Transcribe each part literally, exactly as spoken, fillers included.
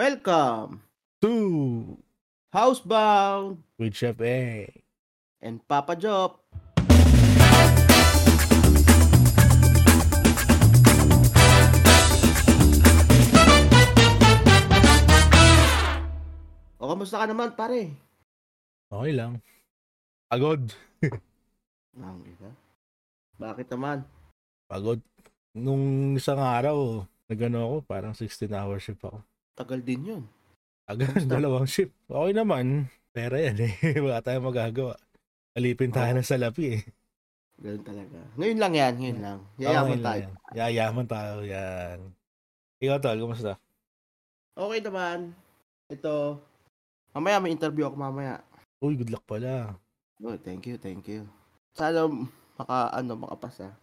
Welcome to HausBound with Chef A and Papa Job. O, kamusta ka naman, pare? Okay lang. Pagod. Bakit naman? Pagod. Nung isang araw, nagano ako, parang sixteen hour shift ako. Tagal din yun. Tagal, dalawang shift. Okay naman. Pera yan eh. Wala tayong magagawa. Alipin tayo oh. na sa lapi eh. Ganun talaga. Ngayon lang yan. Ngayon lang. Yayaman oh, tayo. Lang yan. Yayaman tayo. Yan. Ikaw, Tol. Kumusta? Okay naman. Ito. Mamaya may interview ako mamaya. Uy, good luck pala. Oh, thank you, thank you. Sana maka, ano, makapasa.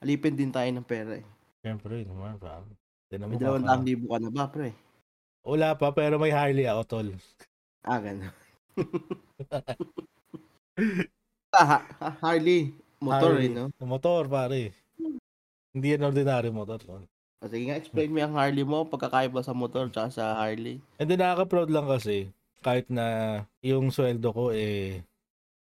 Alipin din tayo ng pera eh. Siyempre. Naman, pa. May dalawang daang libo ka na ba, pre? Wala pa, pero may Harley ako, Tol. Ah, gano'n. ah, Harley. Motor, Harley. Eh, no? Motor, pare. Hindi yan ordinary motor, Tol. O, sige nga, explain mo yung Harley mo, pagkakaiba sa motor, tsaka sa Harley. And then, nakaka-proud lang kasi, kahit na yung sweldo ko, eh,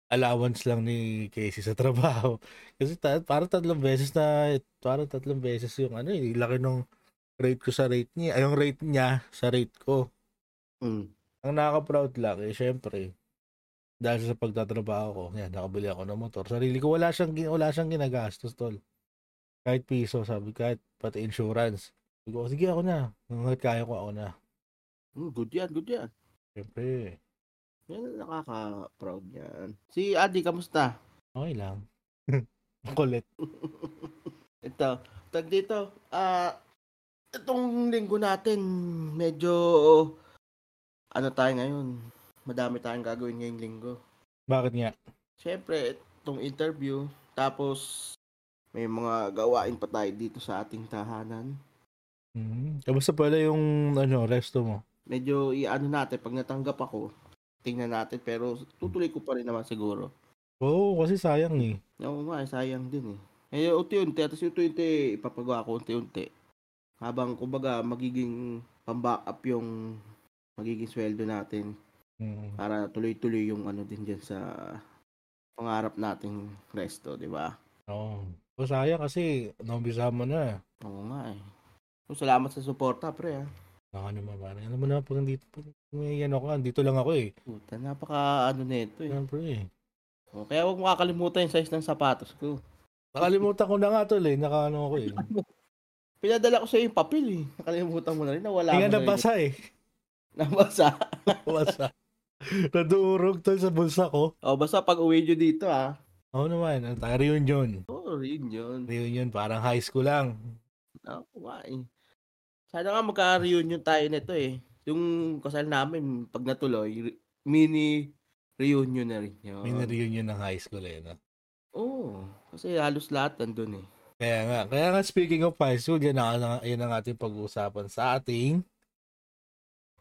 allowance lang ni Casey sa trabaho. Kasi ta- parang tatlong beses na, parang tatlong beses yung, ano, yung laki nung rate ko sa rate niya, ay yung rate niya sa rate ko. Mm. Ang nakaka-proud lang eh, syempre, dahil sa pagtatrabaho ko, yan, nakabili ako ng motor. Sarili ko, wala siyang, wala siyang ginagastos, Tol. Kahit piso, sabi, kahit pati insurance. Sabi ko, sige ako na, hanggat kaya ko, ako na. Mm, good yan, good yan. Syempre. Yan, nakaka-proud yan. Si Adi, kamusta? Okay lang. Kulit. Ito, tag dito, ah, uh, itong linggo natin, medyo, ano tayo ngayon, madami tayong gagawin ngayong linggo. Bakit nga? Siyempre, itong interview, tapos may mga gawain pa tayo dito sa ating tahanan. Mm-hmm. Kamusta pala yung ano, resto mo? Medyo i-ano natin, pag natanggap ako, tingnan natin, pero tutuloy ko pa rin naman siguro. Oo, oh, kasi sayang eh. Oo nga, sayang din eh. Eh, unti-unti, at unti-unti, ipapagawa ko unti-unti. Habang kumbaga magiging pamback up yung magiging sweldo natin mm. para tuloy-tuloy yung ano din diyan sa pangarap nating resto, di ba? Oo. Oh, sayang kasi naumbisa mo na. Oo nga eh. So, salamat sa suporta, pre. Baka naman, pare. Alam mo na, pag nandito, may ano ka, dito lang ako eh. Puta, napaka ano nito eh. Siyempre eh. O, kaya huwag mo kakalimutan yung size ng sapatos ko. Nakalimutan ko na nga, Tol eh. Nakaano ako eh. Pinadala ko sa'yo yung papel eh. Nakalimutan mo na rin. Nawala Hinga mo na rin. Nabasa eh. Nabasa. Nabasa. Nadurog to sa bulsa ko. O, basta pag uwi nyo dito ah. Oo naman. Ang tayo reunion. Oo, oh, reunion. Reunion. Parang high school lang. Oo, oh, why? Sana nga magka-reunion tayo nito eh. Yung kasal namin, pag natuloy, mini reunion na rin yun. Mini reunion ng high school eh. No? Oo. Oh, kasi halos lahat nandun eh. Kaya nga, kaya nga speaking of high school, yan ang, yan ang ating pag-uusapan sa ating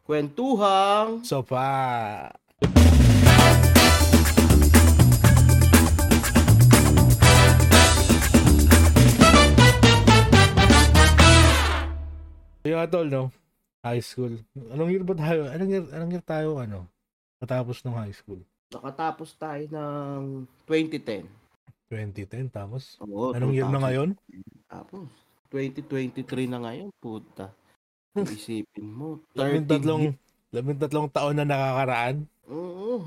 Kwentuhang Sopa. Yung atol, no? High school. Anong year ba tayo? Anong year, anong year tayo, ano? Nakatapos ng high school? Nakatapos tayo ng twenty ten. twenty ten, tapos? Oo, anong year na ngayon? Tapos, twenty twenty-three na ngayon, puta. Isipin mo, thirteen tatlong taon na nakakaraan? Oo.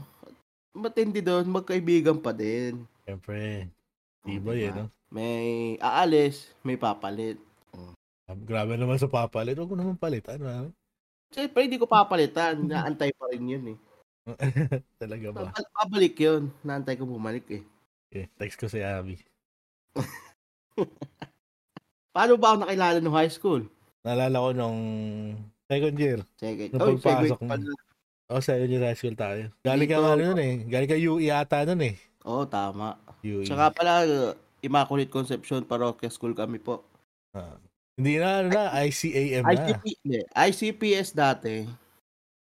Matindi doon, magkaibigan pa din. Siyempre. Iba oh, yun, no? May aalis, may papalit. Oh. Grabe naman sa papalit. Huwag ko naman palitan, ha? Siyempre, hindi ko papalitan. Naantay pa rin yun, eh. Talaga ba? Pabalik yun. Naantay ko bumalik, eh. Okay, text ko si Abby. Paano ba ako nakilala nung high school? Naalala ko nung second year. Second, oh, pagpasok second year. Oh, second year high school tayo. Galing ka ano nun eh. Galing ka U E ata nun eh. Oo, oh, tama. U E. Tsaka pala, Immaculate Conception Parochial School kami po. Ah. Hindi na, ano na, I C A M na. I C P S dati.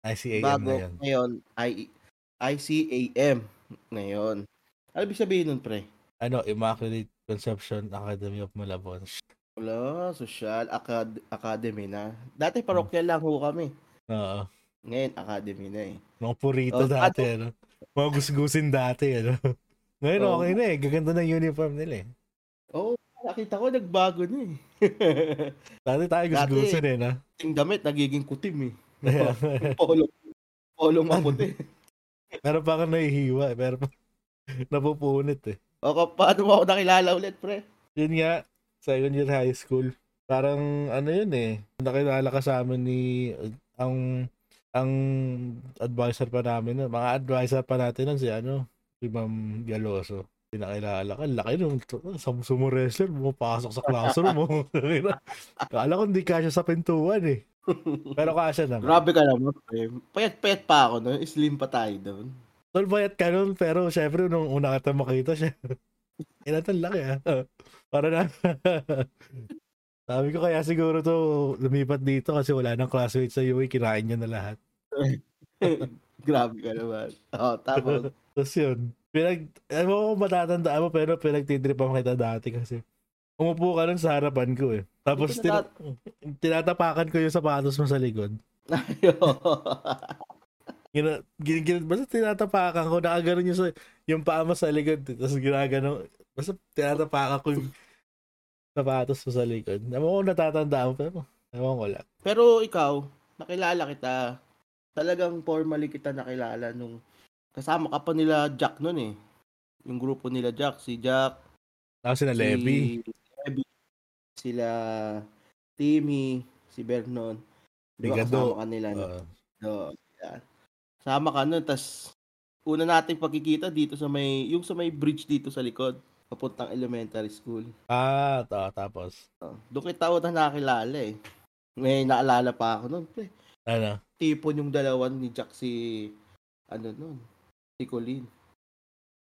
I C A M bago na yun. Ngayon, I- ICAM ngayon. Ano ibig sabihin nun, pre? Ano, Immaculate Conception Academy of Malabon. Wala, social acad- academy na. Dati parokyal hmm. lang ho kami. Oo. Ngayon, academy na eh. Mga purito oh, dati, at... ano? Mga gusgusin dati, ano? Ngayon, oh, okay na eh. Gaganda ng uniform nila eh. Oo. Oh, nakita ko, nagbago na eh. Dati tayo gusgusin dati, eh, na? Ting damit, nagiging kutim eh. Polo. Polo maputi. Pero pa ka nahihiwa eh. Pero pa, napupunit eh. O, paano mo ako nakilala ulit, pre? Yun nga, second year high school. Parang ano yun eh, nakilala ka sa amin ni ang ang advisor pa namin, mga advisor pa natin nun si ano, si Ma'am Galoso. Pinakilala ka, laki nung sumo wrestler, pumapasok sa classroom mo. Kala ko hindi kasya sa pintuan eh. Pero kasya naman. Grabe ka naman, eh. Payat-payat pa ako nun, slim pa tayo doon. Tol, payat ka nun, pero syempre nung una ka makita siya, inatang laki ah. Para na. Sabi ko kaya siguro to lumipat dito kasi wala nang classmate sa U A, kinain niya na lahat. Grabe ka naman. Oo, oh, tapos. Tapos yun. Pinag, alam mo kung matatandaan mo, pero pinagtitripan kita dati kasi. Umupo ka nun sa harapan ko eh. Tapos tina- tinatapakan ko yung sapatos mo sa likod. Gina, gin, gin, basta tinatapakan ko, nakaganon yung, yung paa mo sa likod. Tapos ginagano, basta tinatapakan ko yung sapatos mo sa likod. Alam ko natatandaan mo, pero ewan ko lang. Pero ikaw, nakilala kita. Talagang formally kita nakilala nung kasama ka pa nila Jack nun eh. Yung grupo nila Jack, si Jack. Tapos sila si Levy. Levy. Sila Timmy, si Vernon. Diba kasama ka nila. Uh. No, yeah. Sama ka nun. Tapos una nating pagkikita dito sa may, yung sa may bridge dito sa likod. Papuntang elementary school. Ah, to, tapos. Oh, doon kita ako na nakilala eh. May naalala pa ako nun. Pre. Ano? Tipon yung dalawan ni Jack si, ano nun, si Colleen.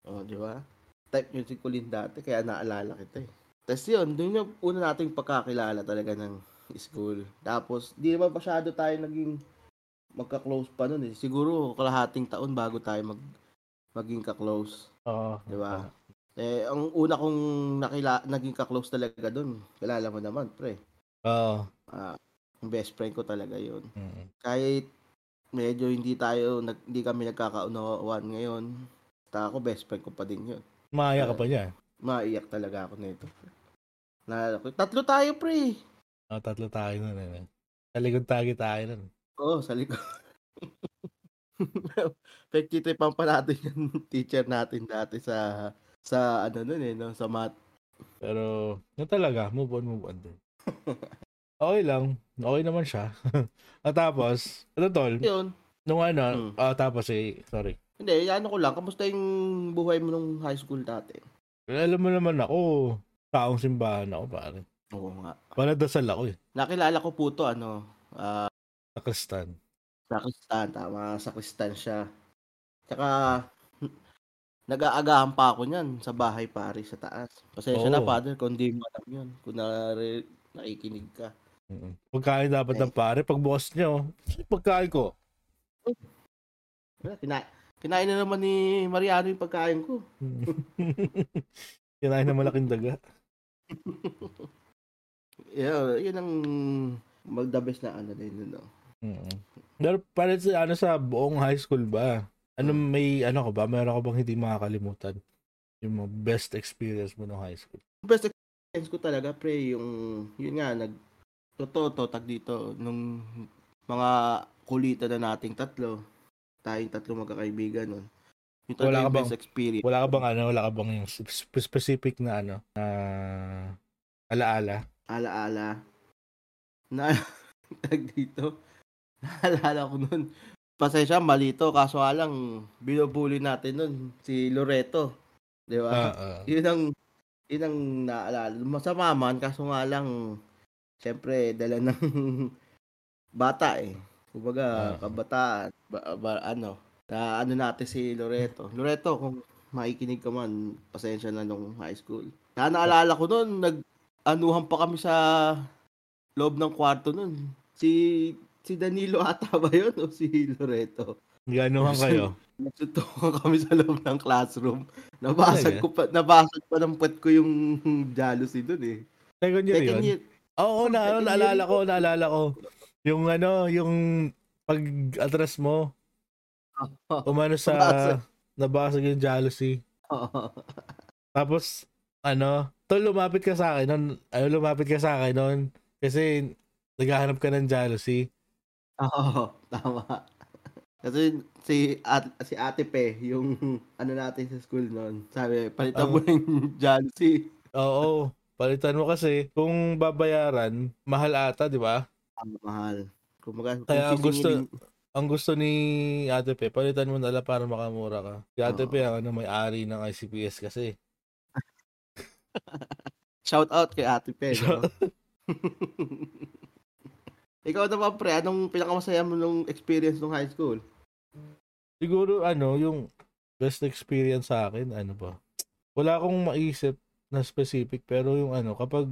O, oh, di ba? Type yung si Colleen dati, kaya naalala kita eh. Tapos yun, doon yung una nating pagkakilala talaga ng school. Tapos, di naman masyado tayo naging magka-close pa nun eh. Siguro, kalahating taon bago tayo mag, maging ka-close. Oo. Oh, di ba? Oh. Eh, ang una kong nakila, naging ka-close talaga doon, kilala mo naman, pre. Oo. Uh, ang best friend ko talaga yun. Mm-hmm. Kahit medyo hindi tayo, nag, hindi kami nagkakaunawan ngayon, ta ako, best friend ko pa din yun. Maiyak uh, ka pa niya? Maiyak talaga ako nito. Naalala ko, tatlo tayo, pre. Oh, tatlo tayo nun. Eh. Sa likod tagi tayo nun. Oo, oh, sa likod. Pagtitripan pa natin yung teacher natin dati sa... sa ano nun eh, no? Sa math. Pero, yun talaga, move on, move on din. Okay lang, okay naman siya. At tapos, ano tol? Yun. Nung ano, hmm. uh, tapos eh, sorry. Hindi, ano ko lang, kamusta yung buhay mo nung high school dati? Alam mo naman ako, taong simbahan ako pare. Oo nga. Panadasal ako eh. Nakilala ko po to, ano? Uh, sakristan. Sakristan, tama, sakristan siya. Tsaka, nag-aagahan pa ako niyan sa bahay pare sa taas. Pasensya oh. na father kung di mo alam yun. Kung nare- nakikinig ka. Mm-hmm. Pagkain dapat ng pare. Pagbukas niya, pagkain ko. Kina- kinain na naman ni Mariano yung pagkain ko. Kinain na malaking daga. Yeah, yun ang magdabes na ano din. No? Mm-hmm. Pero parang ano sa buong high school ba? Ano may ano ko ba? Meron ko bang hindi makakalimutan yung best experience mo nung high school? Best experience ko talaga pre yung yun nga nag totoo tag dito nung mga kulitan na nating tatlo. Tayong tatlo magkakaibigan nun. Yung wala ka bang experience? Wala ka bang ano, wala ka bang yung specific na ano na uh, alaala? Alaala. Na tag dito. Naalala ko nun. Pasensya, mali to. Kaso alang, binubuli natin nun, si Loreto. Di ba? Uh, uh. Yun ang, yun ang naalala. Masama man, kaso nga lang, siyempre, dala ng bata eh. Kumbaga, uh. kabataan. Ba, ba, ano, na ano natin si Loreto. Loreto, kung makikinig ka man, pasensya na nung high school. Na naalala ko nun, nag-anuhan pa kami sa loob ng kwarto nun. Si... Si Danilo ata ba yun o si Loreto? Ganohan kayo? Nagsutukan kami sa loob ng classroom. Nabasag ko pa, nabasag pa ng puwet ko yung jealousy dun eh. Second year yun? Oo, oh, oh, na, oh, naalala ko, naalala ko. Yung ano, yung pag-atras mo, umano sa nabasag yung jealousy. Tapos, ano, tol, lumapit ka sa akin nun, ano, lumapit ka sa akin nun, kasi naghahanap ka ng jealousy. Oo, tama. Kasi si, at, si Ate Pe, yung ano natin sa school nun, sabi, palitan um, mo yung jealousy. Oo, palitan mo kasi, kung babayaran, mahal ata, di ba? Ah, mahal. Kung mag- Kaya kung gusto... Ang gusto ni Ate Pe, palitan mo nala para makamura ka. Si Ate Pe, ang ano, may-ari ng I C P S kasi. Shout out kay Ate Pe. No? Ikaw naman, pre, anong pinakamasaya mo nung experience nung high school? Siguro, ano, yung best experience sa akin, ano ba? Wala akong maisip na specific, pero yung ano, kapag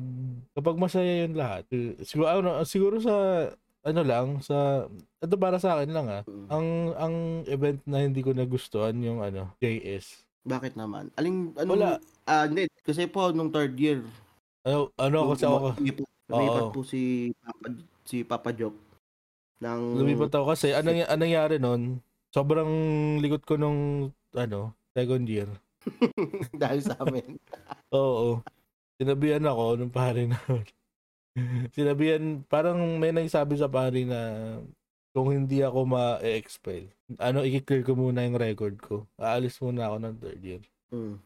kapag masaya yun lahat. Siguro, ano, siguro sa... ano lang sa ito para sa akin lang ah. Mm. Ang ang event na hindi ko nagustuhan yung ano, J S. Bakit naman? Aling ano ah uh, kasi po nung third year. Ano ano kasi ako. Lumipat po si Papa, si Papa Joke nang lumipat ako kasi anong anong nangyari noon? Sobrang likot ko nung ano, second year. Dahil sa amin. Oo. Sinabihan ako nung pare na. Sinabihan, parang may nagsabi sa pari na kung hindi ako ma-expel, ano, i-clear ko muna yung record ko. Aalis muna ako ng third year. Mm.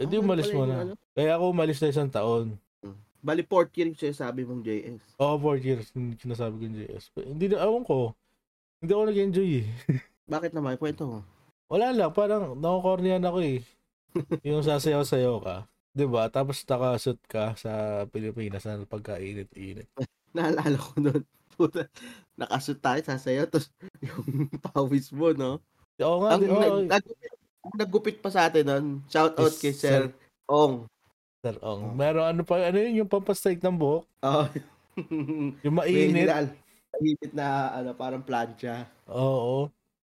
E di umalis muna. Ano? Kaya ako umalis na isang taon. Mm. Bali, fourth year yung sinasabi mong J S. Oo, fourth year yung sinasabi ko yung J S. Pero hindi na, awang ko, hindi ako nag-enjoy eh. Bakit naman? Pwento mo? Wala lang, parang nakukornian ako eh. Yung sasayaw-sayaw ka. Diba? Tapos nakasot ka sa Pilipinas na pagkainit-init. Naalala ko nun. Nakasot tayo, sasayaw. Tapos yung pawis mo, no? Oo nga. Ang oh, nagupit, nagupit pa sa atin nun. Shout out kay Sir, Sir Ong. Sir Ong. Oh. Meron ano pa, ano yun? Yung pampastike ng buhok? Oo. Oh. Yung mainit. Mainit na ano, parang plancha. Oo. Oh.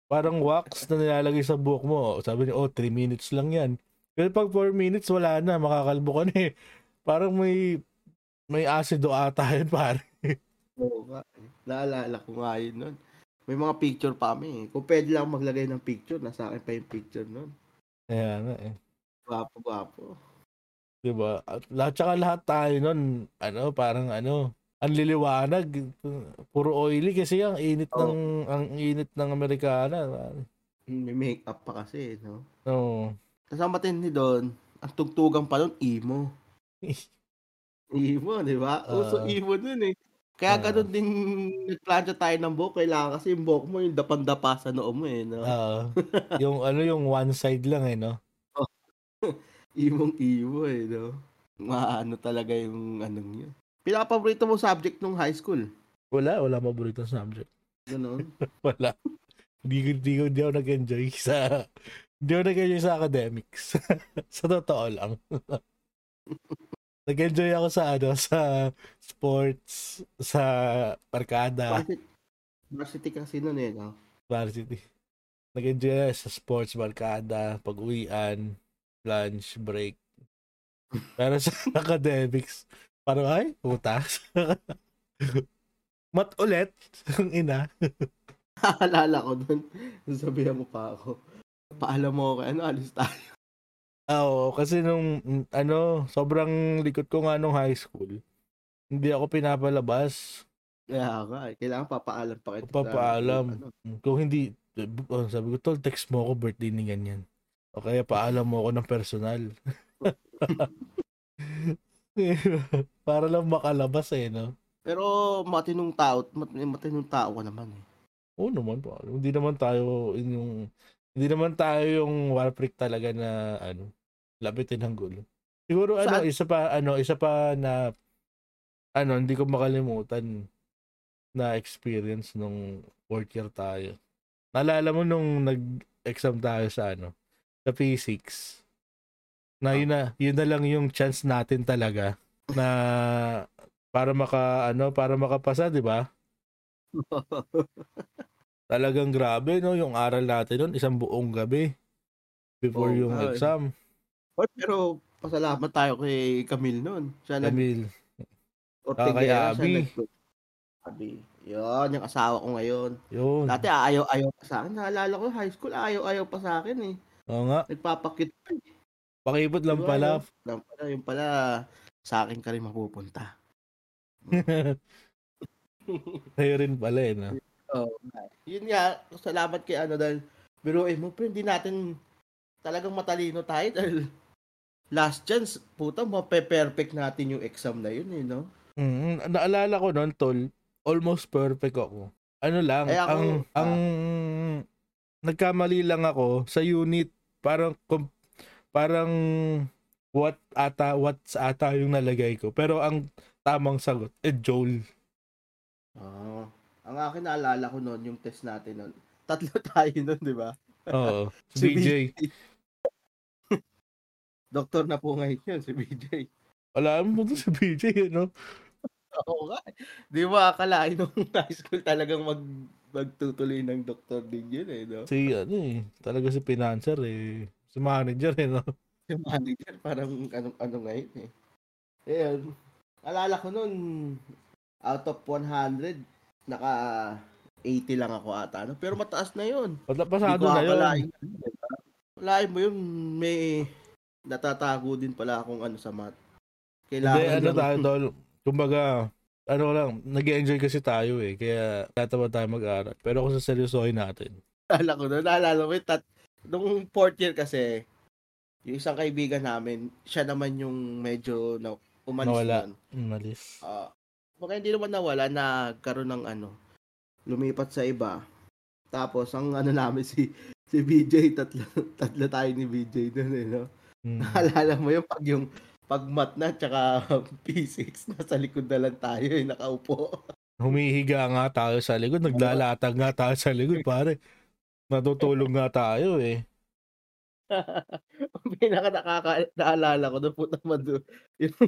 Parang wax na nilalagay sa buhok mo. Sabi niya, oh, three minutes lang yan. Pero pag four minutes, wala na. Makakalbo ka na eh. Parang may may asido ata yun, pare. Oo nga. Naalala ko nga yun nun. May mga picture pa kami eh. Kung pwede lang maglagay ng picture, nasa akin pa yung picture nun. Kaya na eh. Gwapo-gwapo. Diba? At saka lahat tayo nun, ano, parang ano, ang liliwanag. Puro oily kasi ang init oh. ng ang init ng Amerikana. May make-up pa kasi, no? Oo. No. Tapos ang matindi doon, ang tugtugang pa doon, emo. Emo, di ba? Uso uh, emo doon eh. Kaya uh, ganun din nagplancha tayo ng buhok. Kailangan kasi yung buhok mo, yung dapang-dapa sa noo mo eh. No? Uh, yung ano, yung one side lang eh, no? Oh. Imong-emo eh, no? Maano talaga yung anong yun. Pinaka-paborito mo subject nung high school? Wala, wala paborito subject. Ganun? Wala. Hindi ko di ako nag-enjoy sa... Hindi ako nag-enjoy sa academics. Sa totoo lang. Nag-enjoy ako sa ano, sa sports, sa barkada. Varsity kasi nun eh, no? Varsity. Nag-enjoy sa sports, barkada, pag-uwian, lunch, break. Pero sa academics, parang ay, puta. Mat ulit, ang ina. Alala ko dun. Sabihan mo pa ako. Paalam mo kay ano, alis tayo. Oo, kasi nung, ano, sobrang likot ko nga nung high school. Hindi ako pinapalabas. Yeah, okay. Kailangan papaalam pa kita. Papaalam. Tayo, ano. Kung hindi, oh, sabi ko, tol, text mo ako birthday ni ganyan. O kaya paalam mo ako ng personal. Para lang makalabas eh, no? Pero matinong tao, mat, matinong tao ka naman eh. Oo naman, paalam. Hindi naman tayo yung... Hindi naman tayo yung war freak talaga na ano, lapitin ng gulo. Siguro ano, Saan? isa pa ano, isa pa na ano, hindi ko makalimutan na experience nung fourth year tayo. Naalala mo nung nag-exam tayo sa ano, sa physics. Na yun na, yun na lang yung chance natin talaga na para maka ano, para makapasa, di ba? Talagang grabe, no? Yung aral natin nun, isang buong gabi before oh, yung ay. exam. Oh, pero pasalamat tayo kay Camille nun. Siya Camille. Nag- Ortega, kay Abi. Nag- Abi. Yun, yung asawa ko ngayon. Yun. Dati ayaw-ayaw pa sa akin. Naalala ko, high school, ayaw-ayaw pa sa akin eh. Oo nga. Nagpapakit pa eh. Pakibot lang diba, pala. Lang pala. Yung pala, sa akin ka rin mapupunta. Sa'yo rin pala eh, no? Oo. Yun nga, salamat kay ano dahil, biruin mo, pero hindi natin talagang matalino tayo dahil last chance, putang mape-perfect natin yung exam na yun eh, no? Mm, naalala ko noon, tol, almost perfect ako. Ano lang, ay, ako, ang, ah. ang, nagkamali lang ako sa unit, parang, kom, parang, what ata, what's ata yung nalagay ko. Pero ang tamang sagot, eh, Joel. Oh, ang akin naalala ko noon, yung test natin noon, tatlo tayo noon, di ba? Oo, si B J. B J. Doktor na po ngayon yun, si B J. Alam mo si B J, ano? Oo nga. Di ba akalain nung high school talagang mag, magtutuloy ng doktor din yun eh, no? Si ano eh, talaga si financer eh. Si manager eh, no? Si manager, parang ano ngayon eh. Eh, alala ko nun, out of one hundred, naka eighty lang ako ata, no? Pero mataas na yun. Pasado na yun. Alain mo yun, may natatago din pala akong ano sa mat. Kailangan hindi, ano lang tayo, tol. Kumbaga, ano lang, nag-enjoy kasi tayo eh. Kaya, tatawa tayo mag-aral. Pero kung saseryosohin natin. Naalala ko na, naalala ko eh. Tat- nung fourth year kasi, yung isang kaibigan namin, siya naman yung medyo na- umalis nawala. Nun. Umalis. Uh, baka hindi naman nawala, nagkaroon ng ano, lumipat sa iba. Tapos, ang ano namin si si B J, tatlo, tatlo tayo ni B J dun eh, no? Hmm. Naalala mo yung pag yung pag mat na tsaka P six nasa likod na lang tayo eh, nakaupo. Humihiga nga tayo sa likod, naglalatag nga tayo sa likod, pare. Natutulog nga tayo eh. Ang pinaka-nakakaalala ko doon, puta man doon, yung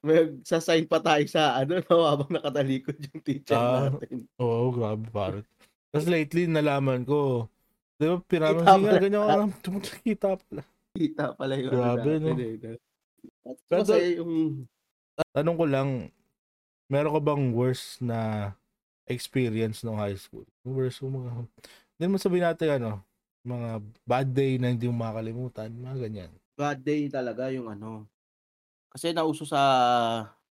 magsasign pa tayo sa ano, no, habang nakatalikod yung teacher ah, natin. Oo, oh, grabe, pare. Tapos lately, nalaman ko, di ba, piramang singa, ganyan ka lang, kita pala. Kita pala yun. Grabe, ano, no? Pero yung tanong ko lang, meron ka bang worst na experience ng high school? Worst o mga, hindi mo sabihin natin ano, mga bad day na hindi mo makalimutan, mga ganyan. Bad day talaga yung ano. Kasi nauso sa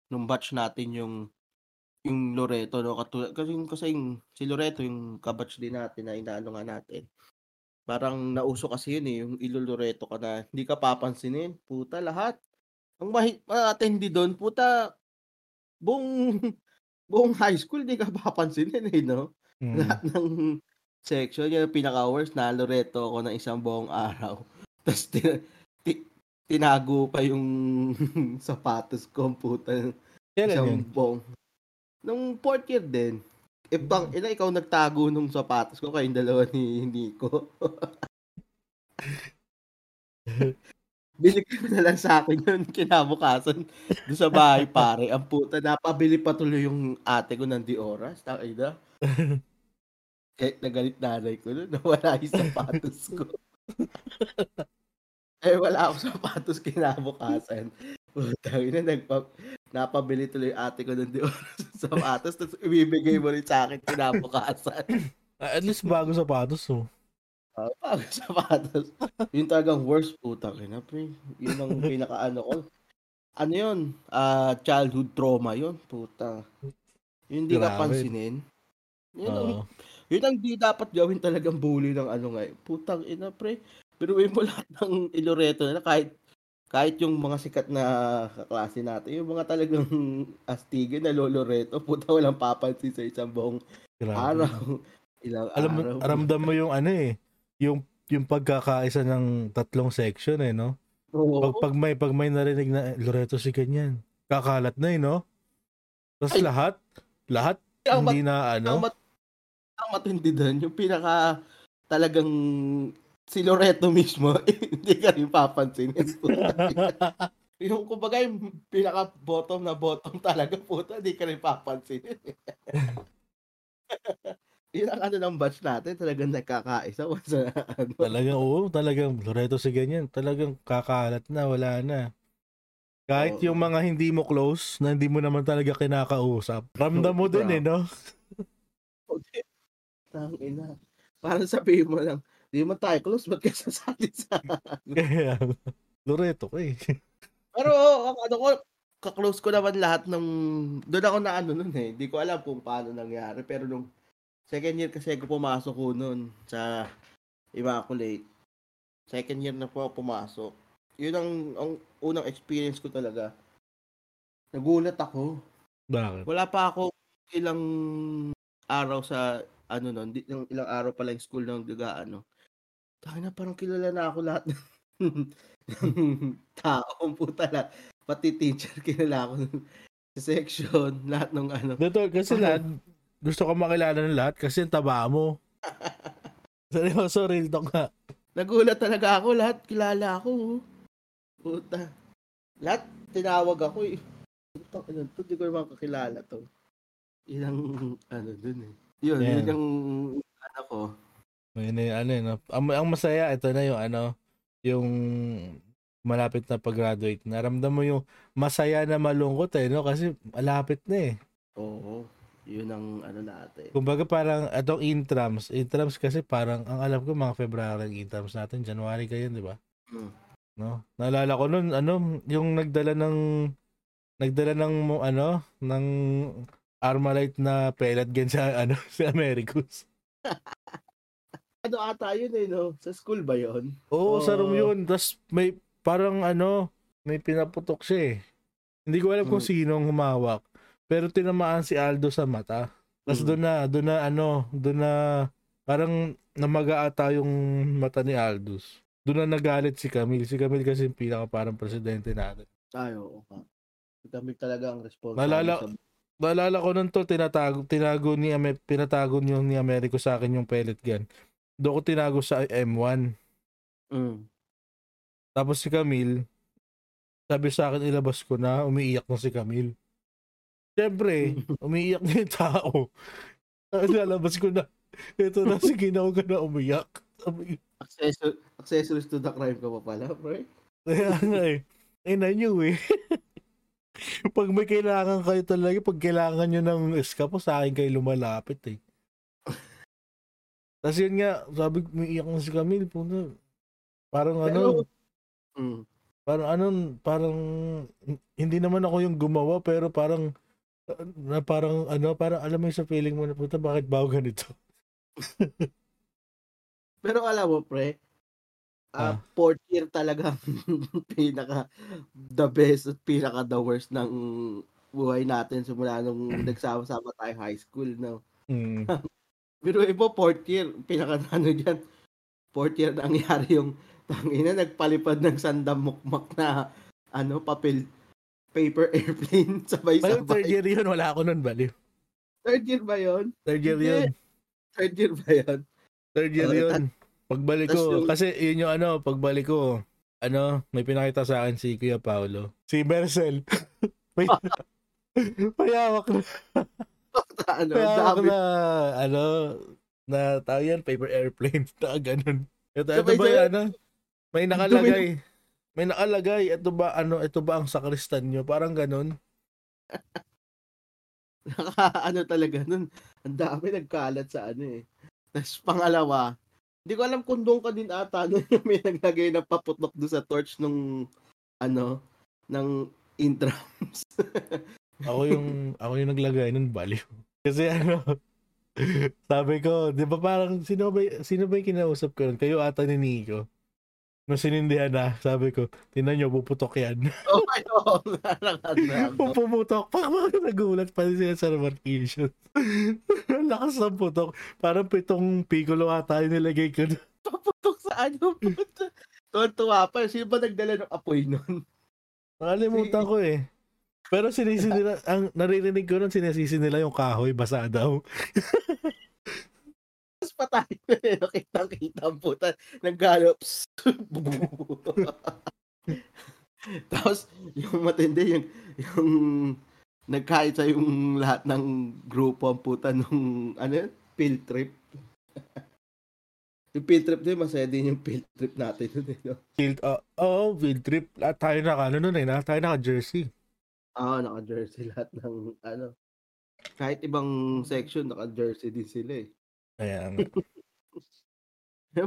nung batch natin yung yung Loreto, no? Katulad, kasi kasi yung, si Loreto yung kabatch din natin na inaano nga natin. Parang nauso kasi yun eh, yung ilulureto ka na hindi ka papansinin, puta lahat. Ang mahit ma-attend doon, puta, buong, buong high school hindi ka papansinin eh, no? Mm. Lahat ng section, yung pinaka-worst na lureto ako ng isang buong araw. Tapos tin- t- tinago pa yung sapatos ko, puta, isang yun? Buong. Nung fourth year din, eh bang, ina, ikaw nagtago nung sapatos ko kayong dalawa ni Nico. Binigay mo na lang sa akin yun kinabukasan doon sa bahay, pare. Ang puta, napabili pa tuloy yung ate ko ng di oras. Ay na. Kahit nagalit nanay ko nun, nawala yung sapatos ko. Eh, wala akong sapatos kinabukasan. Puta, ina, nagpap... Napabili tuloy ate ko ng di oras sa sapatos, tapos ibibigay mo rin sa akin kinabukasan. At least bago sapatos, oh. Uh, bago sapatos. Yung talagang worst, puta, kinapre. Yun ang pinakaano ko. Ano yun? Uh, childhood trauma yun, puta. Yun hindi ka pansinin. Yun ang, yun ang di dapat gawin talagang bully ng ano nga. Putang ina, pre. Pero yun mo lahat ng Iloreto na kahit Kahit yung mga sikat na kaklase natin, yung mga talagang astigin na loloreto, puta walang papansin sa isang buong grabe araw. Ilang alam, araw. Aramdam mo yung ano eh, yung, yung pagkakaisa ng tatlong section eh, no? Oo. Pag, pag, may, pag may narinig na, Loreto si ganyan, kakalat na eh, no? Tapos lahat, lahat, ay, hindi mat, na ano. Ang, mat, ang matindi doon, yung pinaka talagang si Loreto mismo, hindi ka rin papansin. Yung kumbaga yung pinaka-bottom na bottom talaga, puta, hindi ka rin papansin. Yun ang ano ng batch natin, talagang nakakaisa. Ano. Talagang, oo, talagang Loreto si ganyan, talagang kakalat na, wala na. Kahit oo, yung mga hindi mo close, na hindi mo naman talaga kinakausap, ramdam mo din eh, no? Tang ina. Parang sabihin mo lang, di man tayo close, ba't kayo sasali sa akin? Kaya, Loreto ko eh. Pero, ano ko, kaklose ko naman lahat ng, doon ako na ano nun eh, di ko alam kung paano nangyari, pero nung second year kasi ako pumasok ko nun sa Immaculate. Second year na po ako pumasok. Yun ang, ang unang experience ko talaga. Nagulat ako. Bakit? Wala pa ako ilang araw sa ano nun, di, ilang araw pala yung school ng Duga, ano. Tangina na, parang kilala na ako lahat ng tao po talaga. Pati teacher, kilala ako sa section, lahat ng ano. Dito, kasi lahat, gusto ko makilala ng lahat kasi yung taba mo. Seryoso, real talk nga. Nagulat talaga ako, lahat kilala ako. Puta. Lahat, tinawag ako eh. Ito, ano, ito, di ko naman kakilala to. Ilang, ano, dun eh. Yun, yeah. Yun yung, ano ko. May, ano yun, ang, ang masaya, ito na yung, ano, yung malapit na pag-graduate. Naramdam mo yung masaya na malungkot eh, no? Kasi malapit na eh. Oo, yun ang, ano natin. Kumbaga parang, itong intrams, intrams kasi parang, ang alam ko, mga February ang intrams natin, January kayo, di ba? Hmm. No? Naalala ko nun, ano, yung nagdala ng, nagdala ng ano ng Armalite na pellet gun sa ano sa Americus. Ano ata yun eh no? Sa school ba yun? Oo, oh. Sa room yun. Tapos may parang ano, may pinaputok siya eh. Hindi ko alam kung mm. sino ang humawak. Pero tinamaan si Aldo sa mata. Tapos mm. doon na, doon na ano, doon na parang namaga ata yung mata ni Aldous. Doon na nagalit si Camille. Si Camille kasi yung pinaka parang presidente natin. Tayo, okay. Dami talaga ang response. Nalala, nalala ko nun to, tinatago, tinago ni, pinatago niyo ni Americo sa akin yung pellet gun. Doon ko tinago sa M one. Mm. Tapos si Camille, sabi sa akin ilabas ko na, umiiyak na si Camille. Siyempre, umiiyak na yung tao. Ilalabas ko na. Ito na, sige na ako na umiyak. Accessor, accessories to the crime ka pa pala, bro. Kaya nga eh. Eh, na nyo eh. Pag may kailangan kayo talaga, pag kailangan nyo ng eskapo, sa akin kayo lumalapit eh. Tapos yun nga, sabi, may iyak na si Camille, puna. Parang pero, ano, mm. parang ano, parang, hindi naman ako yung gumawa, pero parang, na parang ano, parang alam mo yung sa feeling mo na puta, bakit ba ako ganito? Pero alam mo, pre, Uh, ah. fourth year talaga pinaka the best at pinaka the worst ng buhay natin simula nung nagsama-sama tayo high school, no? Mm. Pero ipo fourth year, pinaka ano diyan, fourth year nangyari yung tangina nagpalipad ng sandamukmak na ano papel paper airplane sabay-sabay. Well, third year yun, wala ako nun, baliw. Third year ba yun? Third year yun. Third year ba yun? Third year so, yun. Tat- Pagbalik ko, kasi yun yung ano, pagbalik ko, ano, may pinakita sa akin si Kuya Paolo. Si Marcel. may, may hawak na. Ano, may hawak na, ano, na tao yan, paper airplane, na ganun. Ito, ito ba yung ano, may nakalagay, may nakalagay, ito ba, ano, ito ba ang sakristan nyo? Parang ganun. Ano talaga nun, ang dami nagkalat sa ano eh. Tapos pangalawa, hindi ko alam kung doon ka din ata no, may naglagay na paputok doon sa torch nung ano ng intrams. Ako yung ako yung naglagay nun, baliw. Kasi ano sabi ko, 'di ba parang sino ba sino ba yung kinausap ko nun? Kayo ata ni Nico. Nung sinindihan na, sabi ko, tingnan nyo, puputok yan. Oh my God. Pumuputok. Nagulat pa rin sila sa remarkation. Lakas ng putok. Parang pitong piccolo ata yung nilagay ko. Puputok saan yung putok? Tuwan-tuwa pa. Sino ba nagdala ng apoy nun? Nakalimutan ko eh. Pero sinisisi nila, ang naririnig ko nun, sinisisi nila yung kahoy, basa daw. Patay ko eh. Nakita-kita ang puta. Nag-galo. Tapos, yung matindi, yung, yung nagkait sa yung lahat ng grupo ang puta nung, ano, field trip. Yung field trip din, masaya din yung field trip natin. Nun, no? Field, uh, oh, field trip. Lahat tayo naka, ano nun eh, lahat tayo naka-jersey. Oo, oh, naka-jersey lahat ng, ano, kahit ibang section, naka-jersey din sila eh. Ayan.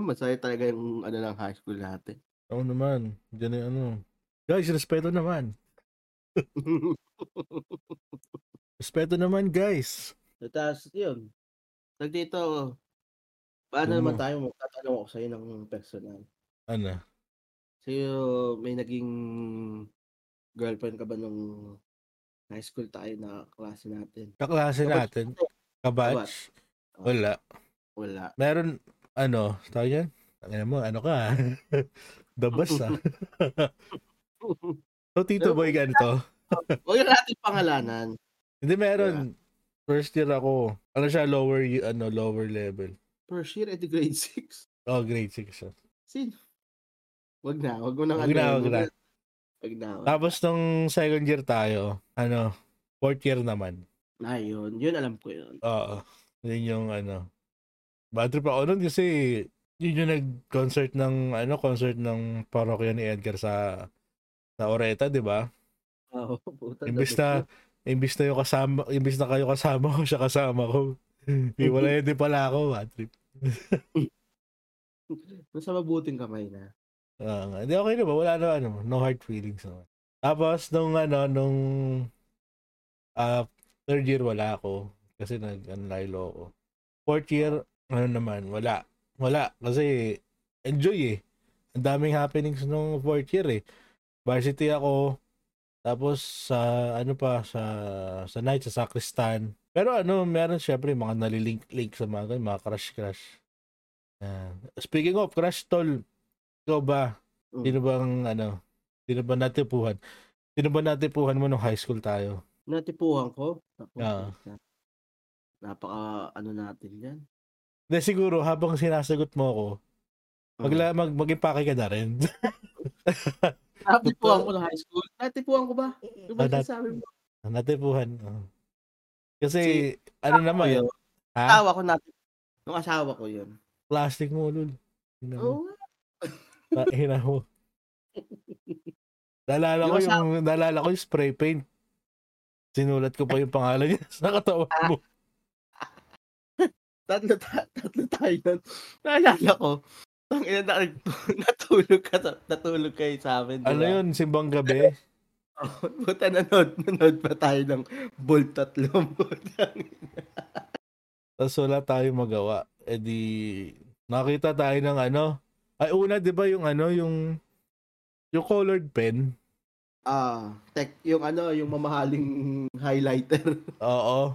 Masaya talaga yung ano ng high school natin. Oo naman. Diyan yung ano. Guys, respeto naman. Respeto naman, guys. Tapos yun. Tag dito, paano ano? naman tayo magtatanong ako sa'yo ng personal? Ano? Sa'yo, may naging girlfriend ka ba nung high school tayo na klase natin? Kaklase Kabatch natin? Kabatch? Oh. Wala. Wala. Meron, ano, tawag yan? Tangina mo, ano ka? The bus, ah. So, Tito Boy, ganito. Huwag na natin pangalanan. Hindi, meron. Yeah. First year ako. Ano siya, lower, ano, lower level. First year at grade six? Oh, grade six siya. Sino? Wag na, wag mo nang wag ano. Na, wag na, wag na. Tapos nung second year tayo, ano, fourth year naman. Ah, yun. Yun, alam ko yun. Oo. Yun yung, ano, bad trip ako nun kasi yun yung nag-concert ng, ano, concert ng parokya ni Edgar sa sa Oreta, di ba? Oo. Oh, imbis na, na imbis na yung kasama, imbis na kayo kasama ko, siya kasama ko. Iwala yun din pala ako, bad trip. Nasa mabuting kamay na. Uh, hindi okay na ba? Wala na, ano, no hard feelings naman. Tapos, nung, ano, nung uh, third year, wala ako. Kasi nag-anlilo ako. Fourth year, ano naman, wala. Wala. Kasi, enjoy eh. Ang daming happenings nung fourth year eh. Varsity ako, tapos sa uh, ano pa sa sa night sa sacristan. Pero ano, meron syempre mga nalilink-link sa mga mga crush-crush. Uh, speaking of crush, tol, ikaw ba? Mm. Sino bang ano? Sino ba natipuhan? Sino ba natipuhan mo nung high school tayo? Natipuhan ko? Ah. Uh. Napaka ano natin 'yan. De siguro habang sinasagot mo ako, magla mag mag-impake ka na rin. Natipuhan ko na high school. Natipuhan ko ba? Diba nat- sabi mo? Natipuhan. Oh. Kasi, kasi ano naman yun? Asawa ko natin. Nung asawa ko yun. Plastic mo, lul. Oo. Hina mo. Nalala ko yung, nalala ko yung spray paint. Sinulat ko pa yung pangalan niya sa katawan mo. Tatlo, tatlo tayo nun. Naalala ko. Ang ina, natulog ka, natulog kayo sa amin. Diba? Ano yun, simbang gabi? Oh, buta nanood, nanood pa tayo ng bolt tatlong butang. Tapos wala tayo magawa. E di, nakita tayo ng ano. Ay, una, di ba yung ano, yung, yung colored pen? Ah, tech, yung ano, yung mamahaling highlighter. Oo.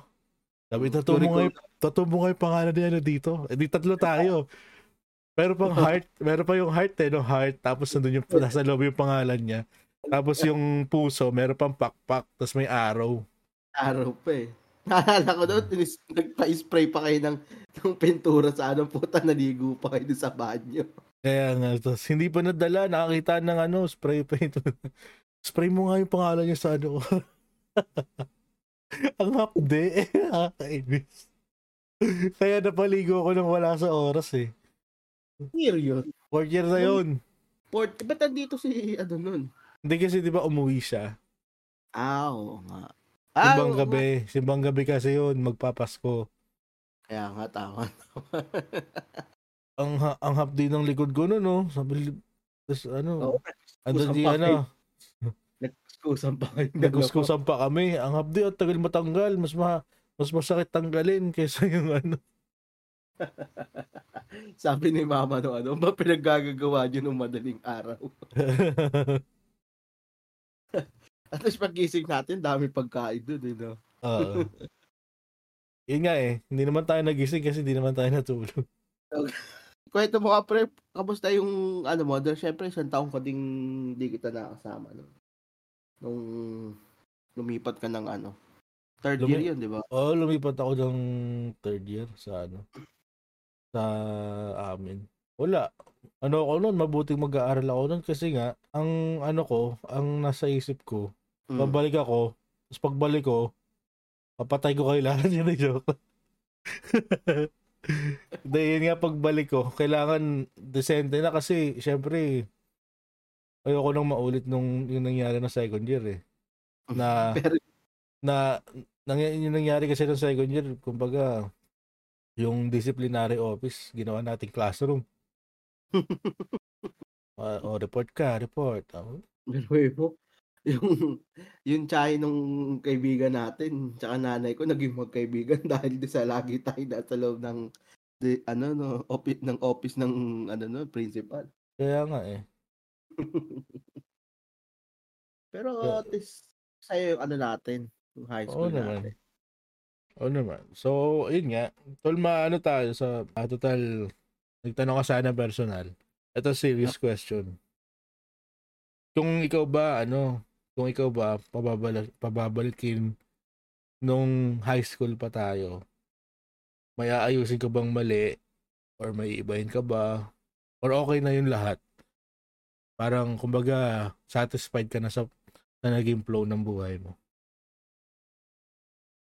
Sabi, tattoo mo kayo, tattoo mo kayo pangalan niya na dito. E di, tatlo tayo. Pero pang heart, meron pa yung heart eh, no? Heart, tapos nandun yung, nasa loob yung pangalan niya. Tapos yung puso, meron pang pakpak, tapos may arrow. Arrow pa eh. Naalala ko doon, nagpa-spray pa kayo ng, ng pintura sa anong puta, naligo pa kayo sa banyo. Kaya nga, tapos hindi pa nadala, nakakita ng ano, spray paint. Spray mo nga yung pangalan niya sa ano. Ang hapde, nakakainis. Kaya napaligo ako nang wala sa oras eh. Year yun. Fourth year na yun. Fourth, ba't nandito si ano nun? Hindi kasi di ba umuwi siya? Ah, oo nga. Ah, simbang gabi. Nga. Simbang gabi kasi yun. Magpapasko. Kaya nga, tama. ang ha- ang hapdi ng likod ko nun, no? Sabi, tas ano? Oh, andun di ano? Nagkuskusan pa kayo. Nagkuskusan pa kami. Ang hapdi, at tagal matanggal. Mas, ma- mas masakit tanggalin kaysa yung ano. Sabi ni mama no ano, ba pinaggagawa niyo nung madaling araw. At least paggising natin, dami pagkain doon, you know? Oo. Yun nga eh, hindi naman tayo nagising kasi hindi naman tayo natulog. Okay. Kwento mo ka, pre, kamusta yung ano mo? Siyempre, isang taong ka ding hindi kita nakasama. No? Nung lumipat ka ng ano? Third Lumi- year yun, di ba? Oo, oh, lumipat ako ng third year sa ano? Sa amin. Wala. Ano ako noon, mabuting mag-aaral ako noon kasi nga, ang ano ko, ang nasa isip ko, mm. babalik ako, tapos pagbalik ko, papatay ko kailangan yun na joke. Dahil nga pagbalik ko, kailangan decente na kasi, syempre, ayoko nang maulit nung yung nangyari na second year eh. Na, na, yung nangyari kasi ng second year, kumbaga, yung disciplinary office, ginawa nating classroom. uh, oh, report ka, report. Oh. Pero yung, yung chay nung kaibigan natin, tsaka nanay ko, naging magkaibigan dahil di sa lagi tayo nasa loob ng, di, ano, no, office, ng office ng, ano, no, principal. Kaya nga eh. Pero at least sa'yo yung ano natin, yung high school Oo natin. Oo naman. So, yun nga. Tol, maano tayo sa uh, total, nagtanong ka sana personal. Ito serious yep. question. Kung ikaw ba, ano, kung ikaw ba, pababalik, pababalikin nung high school pa tayo, may aayusin ka bang mali? Or may iibahin ka ba? Or okay na yung lahat? Parang, kumbaga, satisfied ka na sa na naging flow ng buhay mo.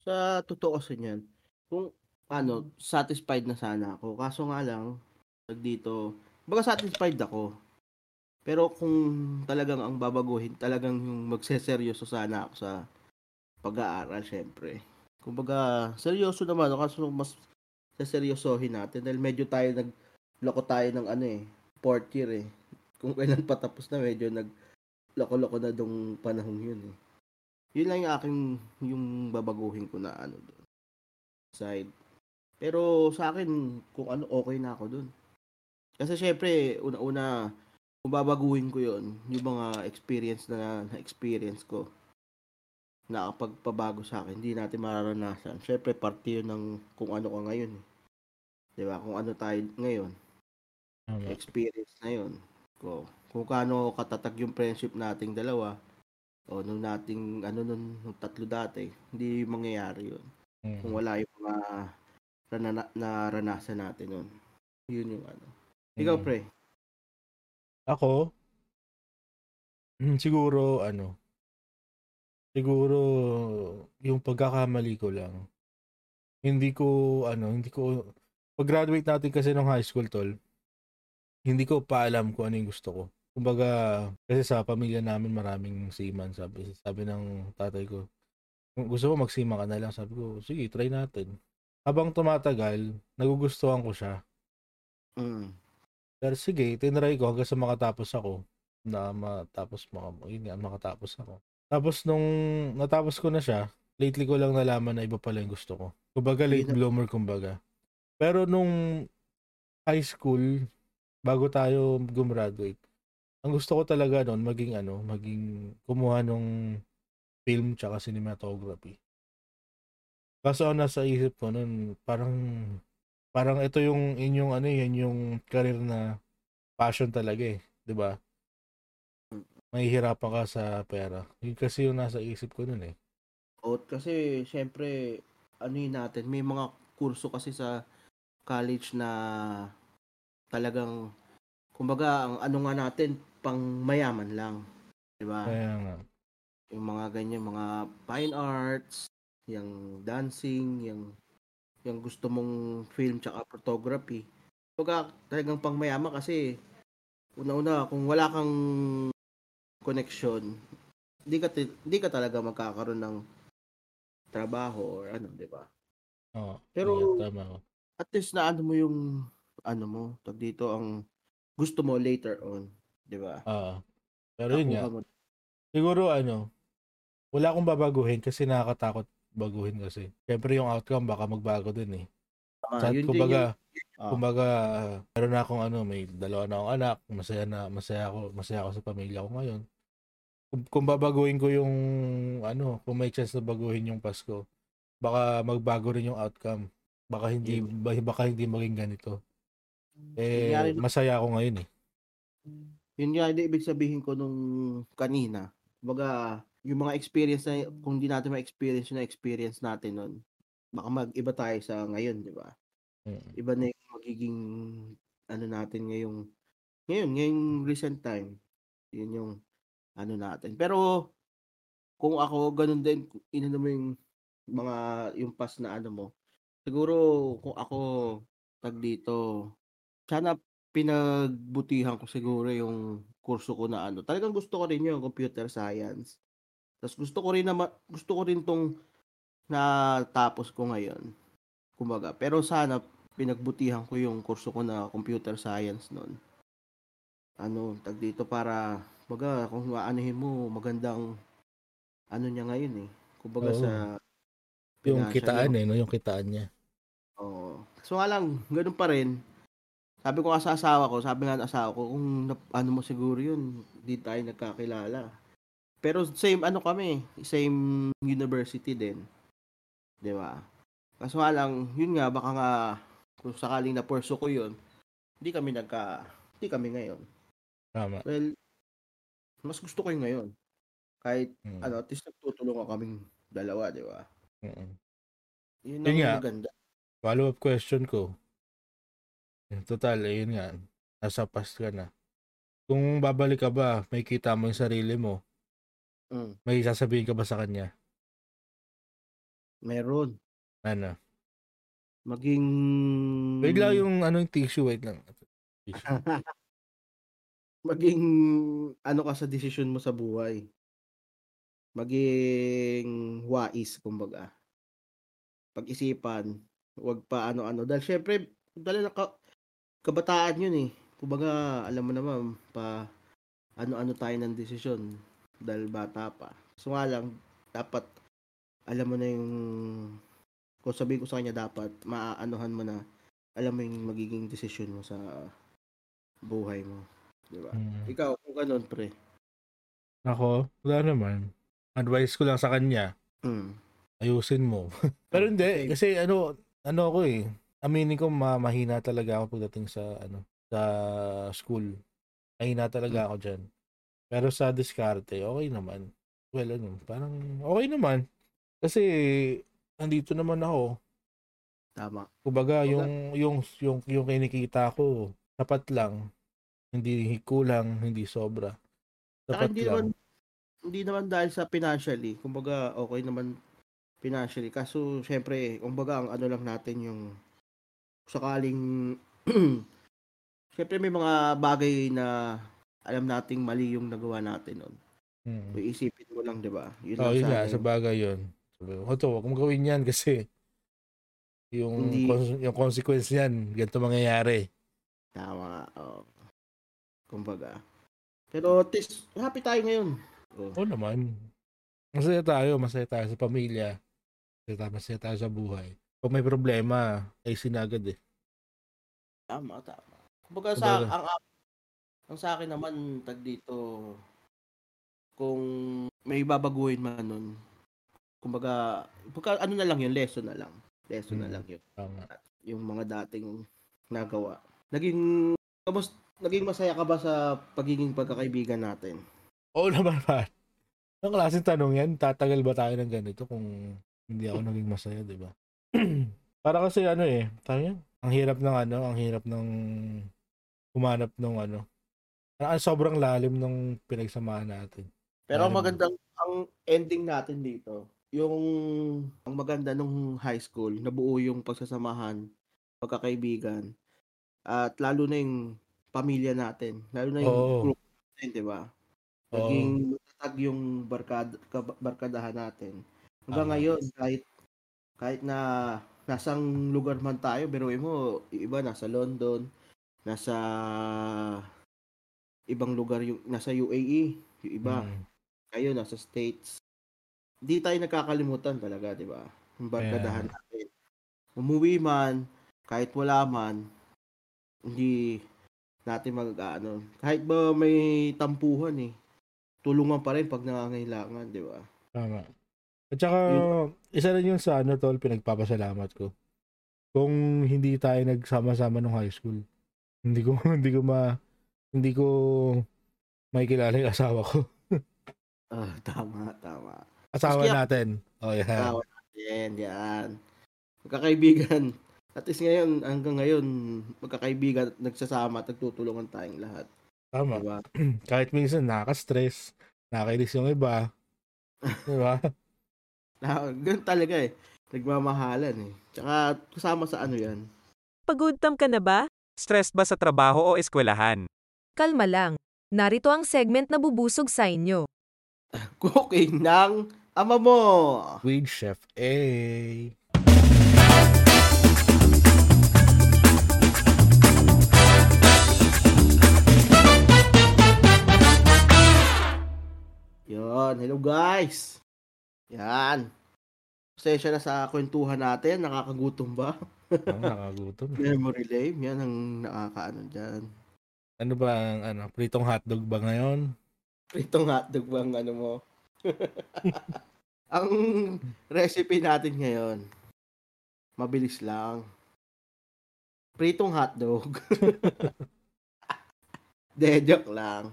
Sa totoo sa niyan, kung ano, satisfied na sana ako. Kaso nga lang, dito, baka satisfied ako. Pero kung talagang ang babaguhin, talagang yung magseseryoso sana ako sa pag-aaral, syempre. Kung baga, seryoso naman, kaso mas seryosohin natin. Dahil medyo tayo, nagloko tayo ng ano eh, fourth year eh. Kung kailan patapos na, medyo nag loko-loko na dong panahon yun eh. Yun lang yung aking, yung babaguhin ko na ano doon. Side. Pero sa akin, kung ano, okay na ako doon. Kasi syempre, una-una, kung babaguhin ko yun, yung mga experience na na-experience ko, na pagpabago sa akin, hindi natin mararanasan. Syempre, parte yun ng kung ano ka ngayon. Diba? Kung ano tayo ngayon. Okay. Experience na yun. Ko. Kung kano katatag yung friendship nating dalawa o nung nating ano nun, nung tatlo dati, hindi mangyayari yun. Mm-hmm. Kung wala yung mga rana- naranasan natin nun. Yun yung ano. Mm-hmm. Ikaw, pre? Ako? Siguro, ano, siguro yung pagkakamali ko lang. Hindi ko, ano, hindi ko, pag-graduate natin kasi nung high school, tol, hindi ko pa alam kung ano yung gusto ko. Kumbaga, kasi sa pamilya namin maraming seaman, sabi, sabi ng tatay ko, kung gusto ko mag-seaman ka na lang, sabi ko, sige, try natin. Habang tumatagal, nagugustuhan ko siya. Mm. Pero sige, tinry ko hanggang sa makatapos ako, na matapos maka, yun nga, makatapos ako. Tapos nung natapos ko na siya, lately ko lang nalaman na iba pala yung gusto ko. Kumbaga, late bloomer, kumbaga. Pero nung high school, bago tayo gumraduate, ang gusto ko talaga noon maging ano, maging kumuha nung film tsaka cinematography. Kaso ang nasa isip ko noon, parang parang ito yung inyong ano, yan yung career na passion talaga eh, 'di ba? Mahihirapan ka sa pera. Yun kasi yung nasa isip ko noon eh. O kasi syempre ano yun natin, may mga kurso kasi sa college na talagang kumbaga ang ano nga natin pang mayaman lang, 'di ba? Kaya nga. Yung mga ganyan, mga fine arts, yung dancing, yung yung gusto mong film tsaka photography. Kumbaga talagang pang mayaman kasi una-una kung wala kang connection, hindi ka hindi ka talaga magkakaroon ng trabaho or ano, 'di ba? Oo. Oh, pero yeah, tama. At least na ano mo yung ano mo, tag dito ang gusto mo later on, 'di ba? Ah. Uh, pero yun nga. Siguro ano, wala akong babaguhin kasi nakakatakot baguhin kasi. Siyempre yung outcome baka magbago din eh. Ah, yun kumbaga, yun, yun. kumbaga, uh, meron akong ano, may dalawa na akong anak, masaya na, masaya ako, masaya ako sa pamilya ko ngayon. Kung, kung babaguhin ko yung ano, kung may chance na baguhin yung Pasko, baka magbago rin yung outcome. Baka hindi yun. baka hindi maging ganito. Eh, masaya ako ngayon eh. Yun nga, hindi ibig sabihin ko nung kanina. Baga, yung mga experience na, kung di natin ma-experience yung na-experience natin nun, baka mag-iba tayo sa ngayon, di ba? Iba na yung magiging, ano natin ngayong, ngayon, ngayong recent time. Yun yung, ano natin. Pero, kung ako, ganun din, inano mo yung, mga, yung past na ano mo, siguro, kung ako, tag dito, sana pinagbutihan ko siguro yung kurso ko na ano. Talagang gusto ko rin yung computer science. Tapos gusto ko rin na ma- gusto ko rin tong natapos ko ngayon. kumbaga. Pero sana pinagbutihan ko yung kurso ko na computer science noon. Ano, tag dito para kumbaga kung aanuhin mo magandang ano niya ngayon eh. Kumbaga oh, sa yung kitaan niya, eh, no, yung kitaan niya. Oo. So nga lang, ganoon pa rin. Sabi ko nga sa asawa ko, sabi nga ng asawa ko, kung ano mo siguro yun, di tayo nagkakilala. Pero same ano kami, same university din. Di ba? Kaso nga lang, yun nga, baka nga, kung sakaling na-pursue ko yun, hindi kami nagka, hindi kami ngayon. Tama. Well, mas gusto ko yung ngayon. Kahit, mm. ano, at least nagtutulungan kaming dalawa, di ba? Mm-hmm. Yun ang yun maganda. Follow-up question ko. Total, ayun nga, nasa past ka na. Kung babalik ka ba, may kita mo yung sarili mo, mm. may sasabihin ka ba sa kanya? Meron. Ano? Maging... Wait lang yung ano yung tissue, wait lang. Tissue. Maging ano ka sa decision mo sa buhay. Maging wais, kumbaga. Pag-isipan, huwag pa ano-ano. Dahil syempre, dahil naka... kabataan yun eh. Kumbaga, alam mo naman, pa ano-ano tayo ng desisyon dahil bata pa. So nga lang, dapat alam mo na yung kung sabihin ko sa kanya, dapat maaanohan mo na alam mo yung magiging desisyon mo sa buhay mo. Diba? Hmm. Ikaw, kung ganun, pre. Ako, wala naman. Advice ko lang sa kanya, hmm. ayusin mo. Pero hindi, kasi ano, ano ako eh. Aminin ko mahina talaga ako pagdating sa ano sa school. Mahina talaga ako diyan. Pero sa diskarte, okay naman. Well, ano, parang okay naman. Kasi nandito naman ako. Tama. Kumbaga okay. yung yung yung yung kinikita ko sapat lang. Hindi kulang, hindi sobra. Sapat hindi lang. Naman, hindi naman dahil sa financially. Kumbaga okay naman financially. Kaso syempre, kumbaga ang ano lang natin yung sakaling syempre may mga bagay na alam nating mali yung nagawa natin noon. Mm-hmm. So isipin mo lang, 'di ba? Yun oh, lang yun sa akin. Sa bagay 'yon. Hoto, wag mong gawin 'yan kasi yung cons- yung consequence niyan, ganito mangyayari. Tama. Oh. Kumbaga. Pero tis, happy tayo ngayon. Oo oh. oh, naman. Masaya tayo, masaya tayo sa pamilya. Masaya tayo, masaya tayo sa buhay. Pag may problema, ay sinagad eh. Tama, tama. Kumbaga sa, ang, ang sa akin naman, tag dito, kung may babaguhin man nun, kumbaga, kumbaga ano na lang yun, lesson na lang. Lesson hmm. na lang yun. Tama. Yung mga dating nagawa. Naging, kamusta, naging masaya ka ba sa pagiging pagkakaibigan natin? Oo naman ba? Ang klaseng tanong yan, tatagal ba tayo ng ganito kung hindi ako naging masaya, di ba? Para kasi ano eh, tayo, ang hirap ng ano, ang hirap ng humanap ng ano. Parang sobrang lalim ng pinagsamahan natin. Pero ang magandang ang ending natin dito, yung ang maganda nung high school, nabuo yung pagsasamahan, pagkakaibigan, at lalo na yung pamilya natin, lalo na yung oh. group natin, di ba? Naging matatag yung barkada, barkadahan natin. Hanggang ah. ngayon, kahit kahit na nasang lugar man tayo, pero mo, iba nasa London, nasa ibang lugar, yung nasa U A E, yung iba, mm. kayo nasa States. Hindi tayo nakakalimutan talaga, di ba? Yung barkadahan yeah. natin. Umuwi man, kahit wala man, hindi natin mag-ano. Kahit ba may tampuhan eh, tulungan pa rin pag nangangailangan, di ba? Tama. At saka, isa rin yun sa ano, tol, pinagpapasalamat ko. Kung hindi tayo nagsama-sama nung high school, hindi ko, hindi ko ma, hindi ko makikilala yung asawa ko. Ah, oh, tama, tama. Asawa Maski, natin. Oh, yan. Yeah. Asawa natin, yan. Magkakaibigan. At least ngayon, hanggang ngayon, magkakaibigan at nagsasama at nagtutulungan tayong lahat. Tama. Diba? Kahit minsan nakaka-stress, nakakainis yung iba. Diba? Ganun talaga eh. Nagmamahalan eh. Tsaka kasama sa ano yan. Pagod-tam ka na ba? Stress ba sa trabaho o eskwelahan? Kalma lang. Narito ang segment na bubusog sa inyo. Cooking ng ama mo! With Chef A. Yan. Pasensya na sa kwentuhan natin. Nakakagutom ba? Ang nakakagutom. Memory lane. Yan ang nakakaano dyan. Ano ba ang ano, pritong hotdog ba ngayon? Pritong hotdog ba ang ano mo? Ang recipe natin ngayon, mabilis lang. Pritong hotdog. De, joke lang.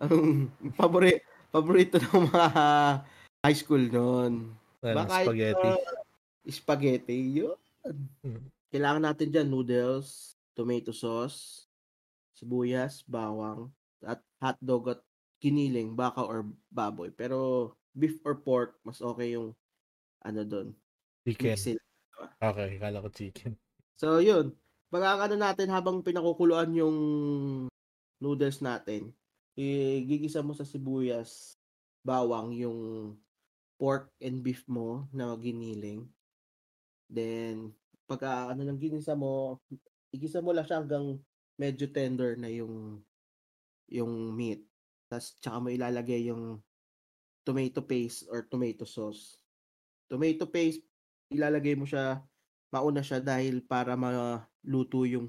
Ang pabori, paborito ng mga high school noon. Baka spaghetti. Ito, spaghetti, yun. Hmm. Kailangan natin dyan noodles, tomato sauce, sibuyas, bawang, at hotdog at giniling, baka or baboy. Pero beef or pork, mas okay yung ano doon. Chicken. Okay, kala ko chicken. So, yun. Pag ano natin habang pinakukuluan yung noodles natin, igigisa mo sa sibuyas, bawang yung pork and beef mo na giniling. Then, pagka ano lang ginisa mo, igisa mo lang siya hanggang medyo tender na yung yung meat. Tapos, tsaka mo ilalagay yung tomato paste or tomato sauce. Tomato paste, ilalagay mo siya, mauna siya dahil para maluto yung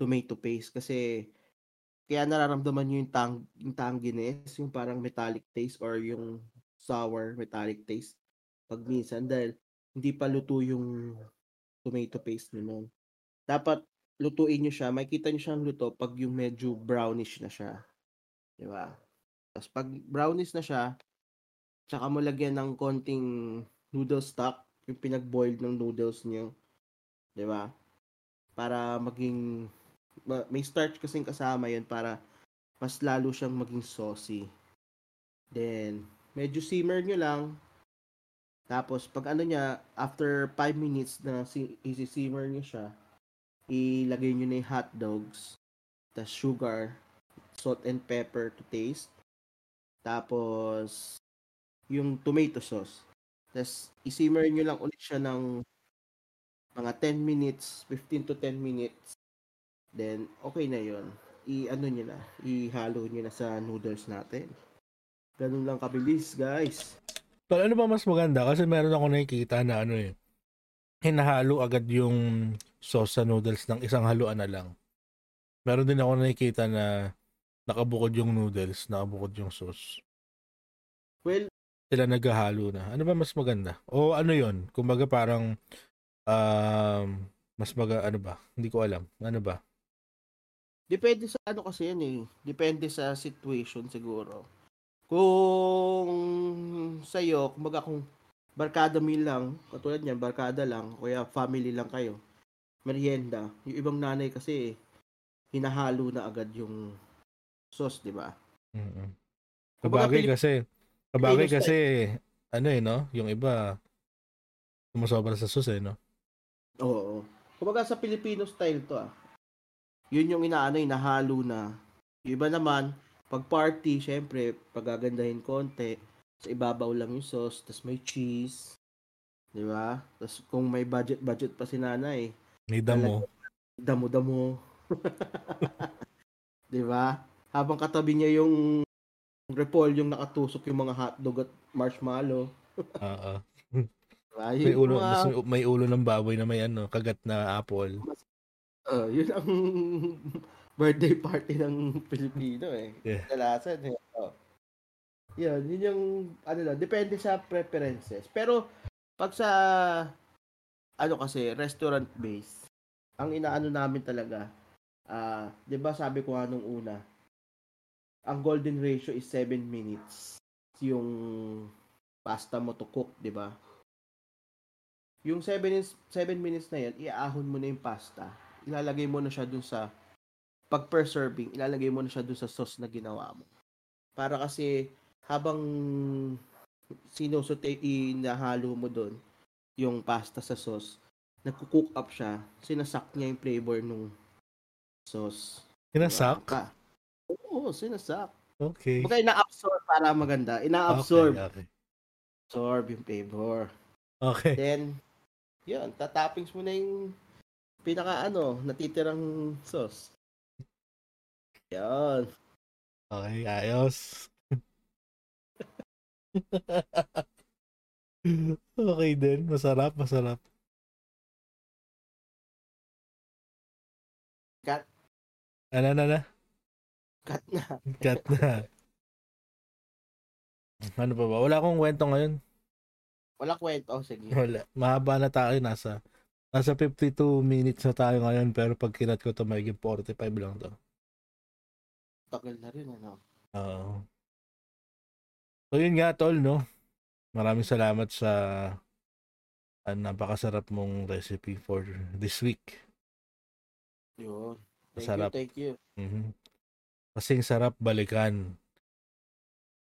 tomato paste. Kasi, kaya nararamdaman nyo yung, tang, yung tanginess, yung parang metallic taste or yung sour metallic taste pag minsan dahil hindi pa luto yung tomato paste nyo. Dapat lutuin nyo siya, makikita nyo siyang luto pag yung medyo brownish na siya. Di ba? Tapos pag brownish na siya, tsaka mo lagyan ng konting noodle stock, yung pinag-boiled ng noodles nyo. Di ba? Para maging may starch kasing kasama yun para mas lalo siyang maging saucy. Then, medyo simmer nyo lang. Tapos, pag ano niya, after five minutes na isi-simmer nyo siya, ilagay nyo na yung hot dogs, the sugar, salt and pepper to taste. Tapos, yung tomato sauce. Tapos, isimmer nyo lang ulit siya ng mga ten minutes, fifteen to ten minutes. Then, okay na yun. I-ano nyo na. Ihalo nyo na sa noodles natin. Ganun lang kabilis, guys. Pero ano ba mas maganda? Kasi meron ako nakikita na ano eh. Hinahalo agad yung sauce sa noodles ng isang haluan na lang. Meron din ako nakikita na nakabukod yung noodles, nakabukod yung sauce. Well, sila naghahalo na. Ano ba mas maganda? O ano yun? Kumbaga parang um, mas maga, ano ba? Hindi ko alam. Ano ba? Depende sa ano kasi yan eh. Depende sa situation siguro. Kung sa'yo, kumbaga kung barkada meal lang, katulad niyan, barkada lang, kaya family lang kayo, merienda. Yung ibang nanay kasi, hinahalo na agad yung sauce, di ba? Mm-hmm. Kabagay Pilip- kasi, kabagay Pilip- kasi, ano eh, no? Yung iba, sumasobra sa sauce eh, no? Oo. Kumbaga sa Filipino style to ah. Yun yung inaano, inahalo na. Yung iba naman, pag party, syempre, pagagandahin konti, tapos ibabaw lang yung sauce, tapos may cheese, di ba? Tapos kung may budget-budget pa si nanay, may damo. Damo-damo. Di ba? Habang katabi niya yung repol, yung nakatusok yung mga hotdog at marshmallow. Oo. Diba? May ulo, mas may, may ulo ng baboy na may ano, kagat na apple. Uh, yun ang birthday party ng Pilipino eh. Yeah. Talasan eh. Oh. Yun, yun yung, ano lang, depende sa preferences. Pero, pag sa, ano kasi, restaurant base, ang inaano namin talaga, uh, di ba sabi ko nga nung una, ang golden ratio is seven minutes. Yung pasta mo to cook, di ba? Yung seven minutes na yan, iaahon mo na yung pasta. Ilalagay mo na siya dun sa pag per serving, ilalagay mo na siya doon sa sauce na ginawa mo. Para kasi habang sinusote, inahalo mo doon yung pasta sa sauce, nagko-cook up siya, sinasak niya yung flavor nung sauce. Sinasak? Ah, oo, sinasak. Okay. Okay, ina-absorb para maganda. Ina-absorb. Okay, okay. Absorb yung flavor. Okay. Then, yun, tatappings mo na yung pinaka ano, natitirang sauce. Yan. Okay, ayos. Okay din. Masarap, masarap. Cut. Ano na na? Cut na. Cut na. Ano pa ba? Wala akong kwento ngayon. Wala kwento? Sige. Wala. Mahaba na tayo. Nasa nasa fifty-two minutes na tayo ngayon. Pero pag kinat ko ito, magiging forty-five lang to. Takil na rin, ano? Oo. So yun nga, tol, no? Maraming salamat sa uh, napakasarap mong recipe for this week. Yun. Thank sarap. you, thank you. Mm-hmm. Kasing sarap balikan.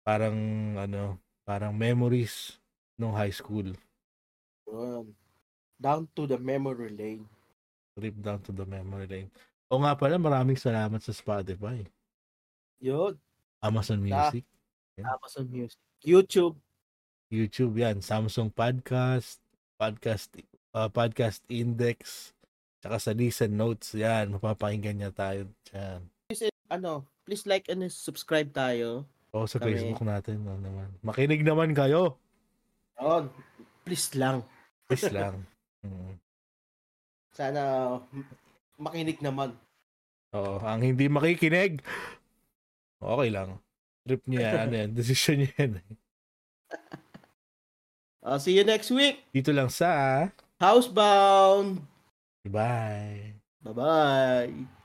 Parang, ano, parang memories nung high school. Yun. Down to the memory lane. Trip down to the memory lane. O nga pala, maraming salamat sa Spotify. Yun. Amazon Music. Yeah. Amazon Music. YouTube. YouTube yan, Samsung Podcast, Podcast uh, Podcast Index, tsaka sa Listen Notes yan, mapapakinggan niya tayo dyan. Please, ano, please like and subscribe tayo. Oo, sa kami. Facebook natin no, naman. Makinig naman kayo. Oo, please lang. Please lang. Mm. Sana makinig naman. Oo, ang hindi makikinig, okay lang. Trip niya, ano yan, decision niya yan. I'll see you next week. Dito lang sa Housebound. Bye. Bye-bye.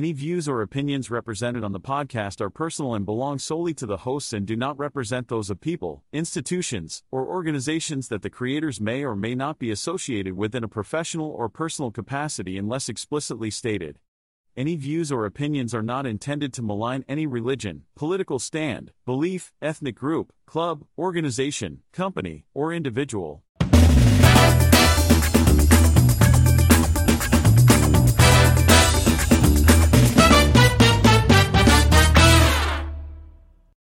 Any views or opinions represented on the podcast are personal and belong solely to the hosts and do not represent those of people, institutions, or organizations that the creators may or may not be associated with in a professional or personal capacity unless explicitly stated. Any views or opinions are not intended to malign any religion, political stand, belief, ethnic group, club, organization, company, or individual.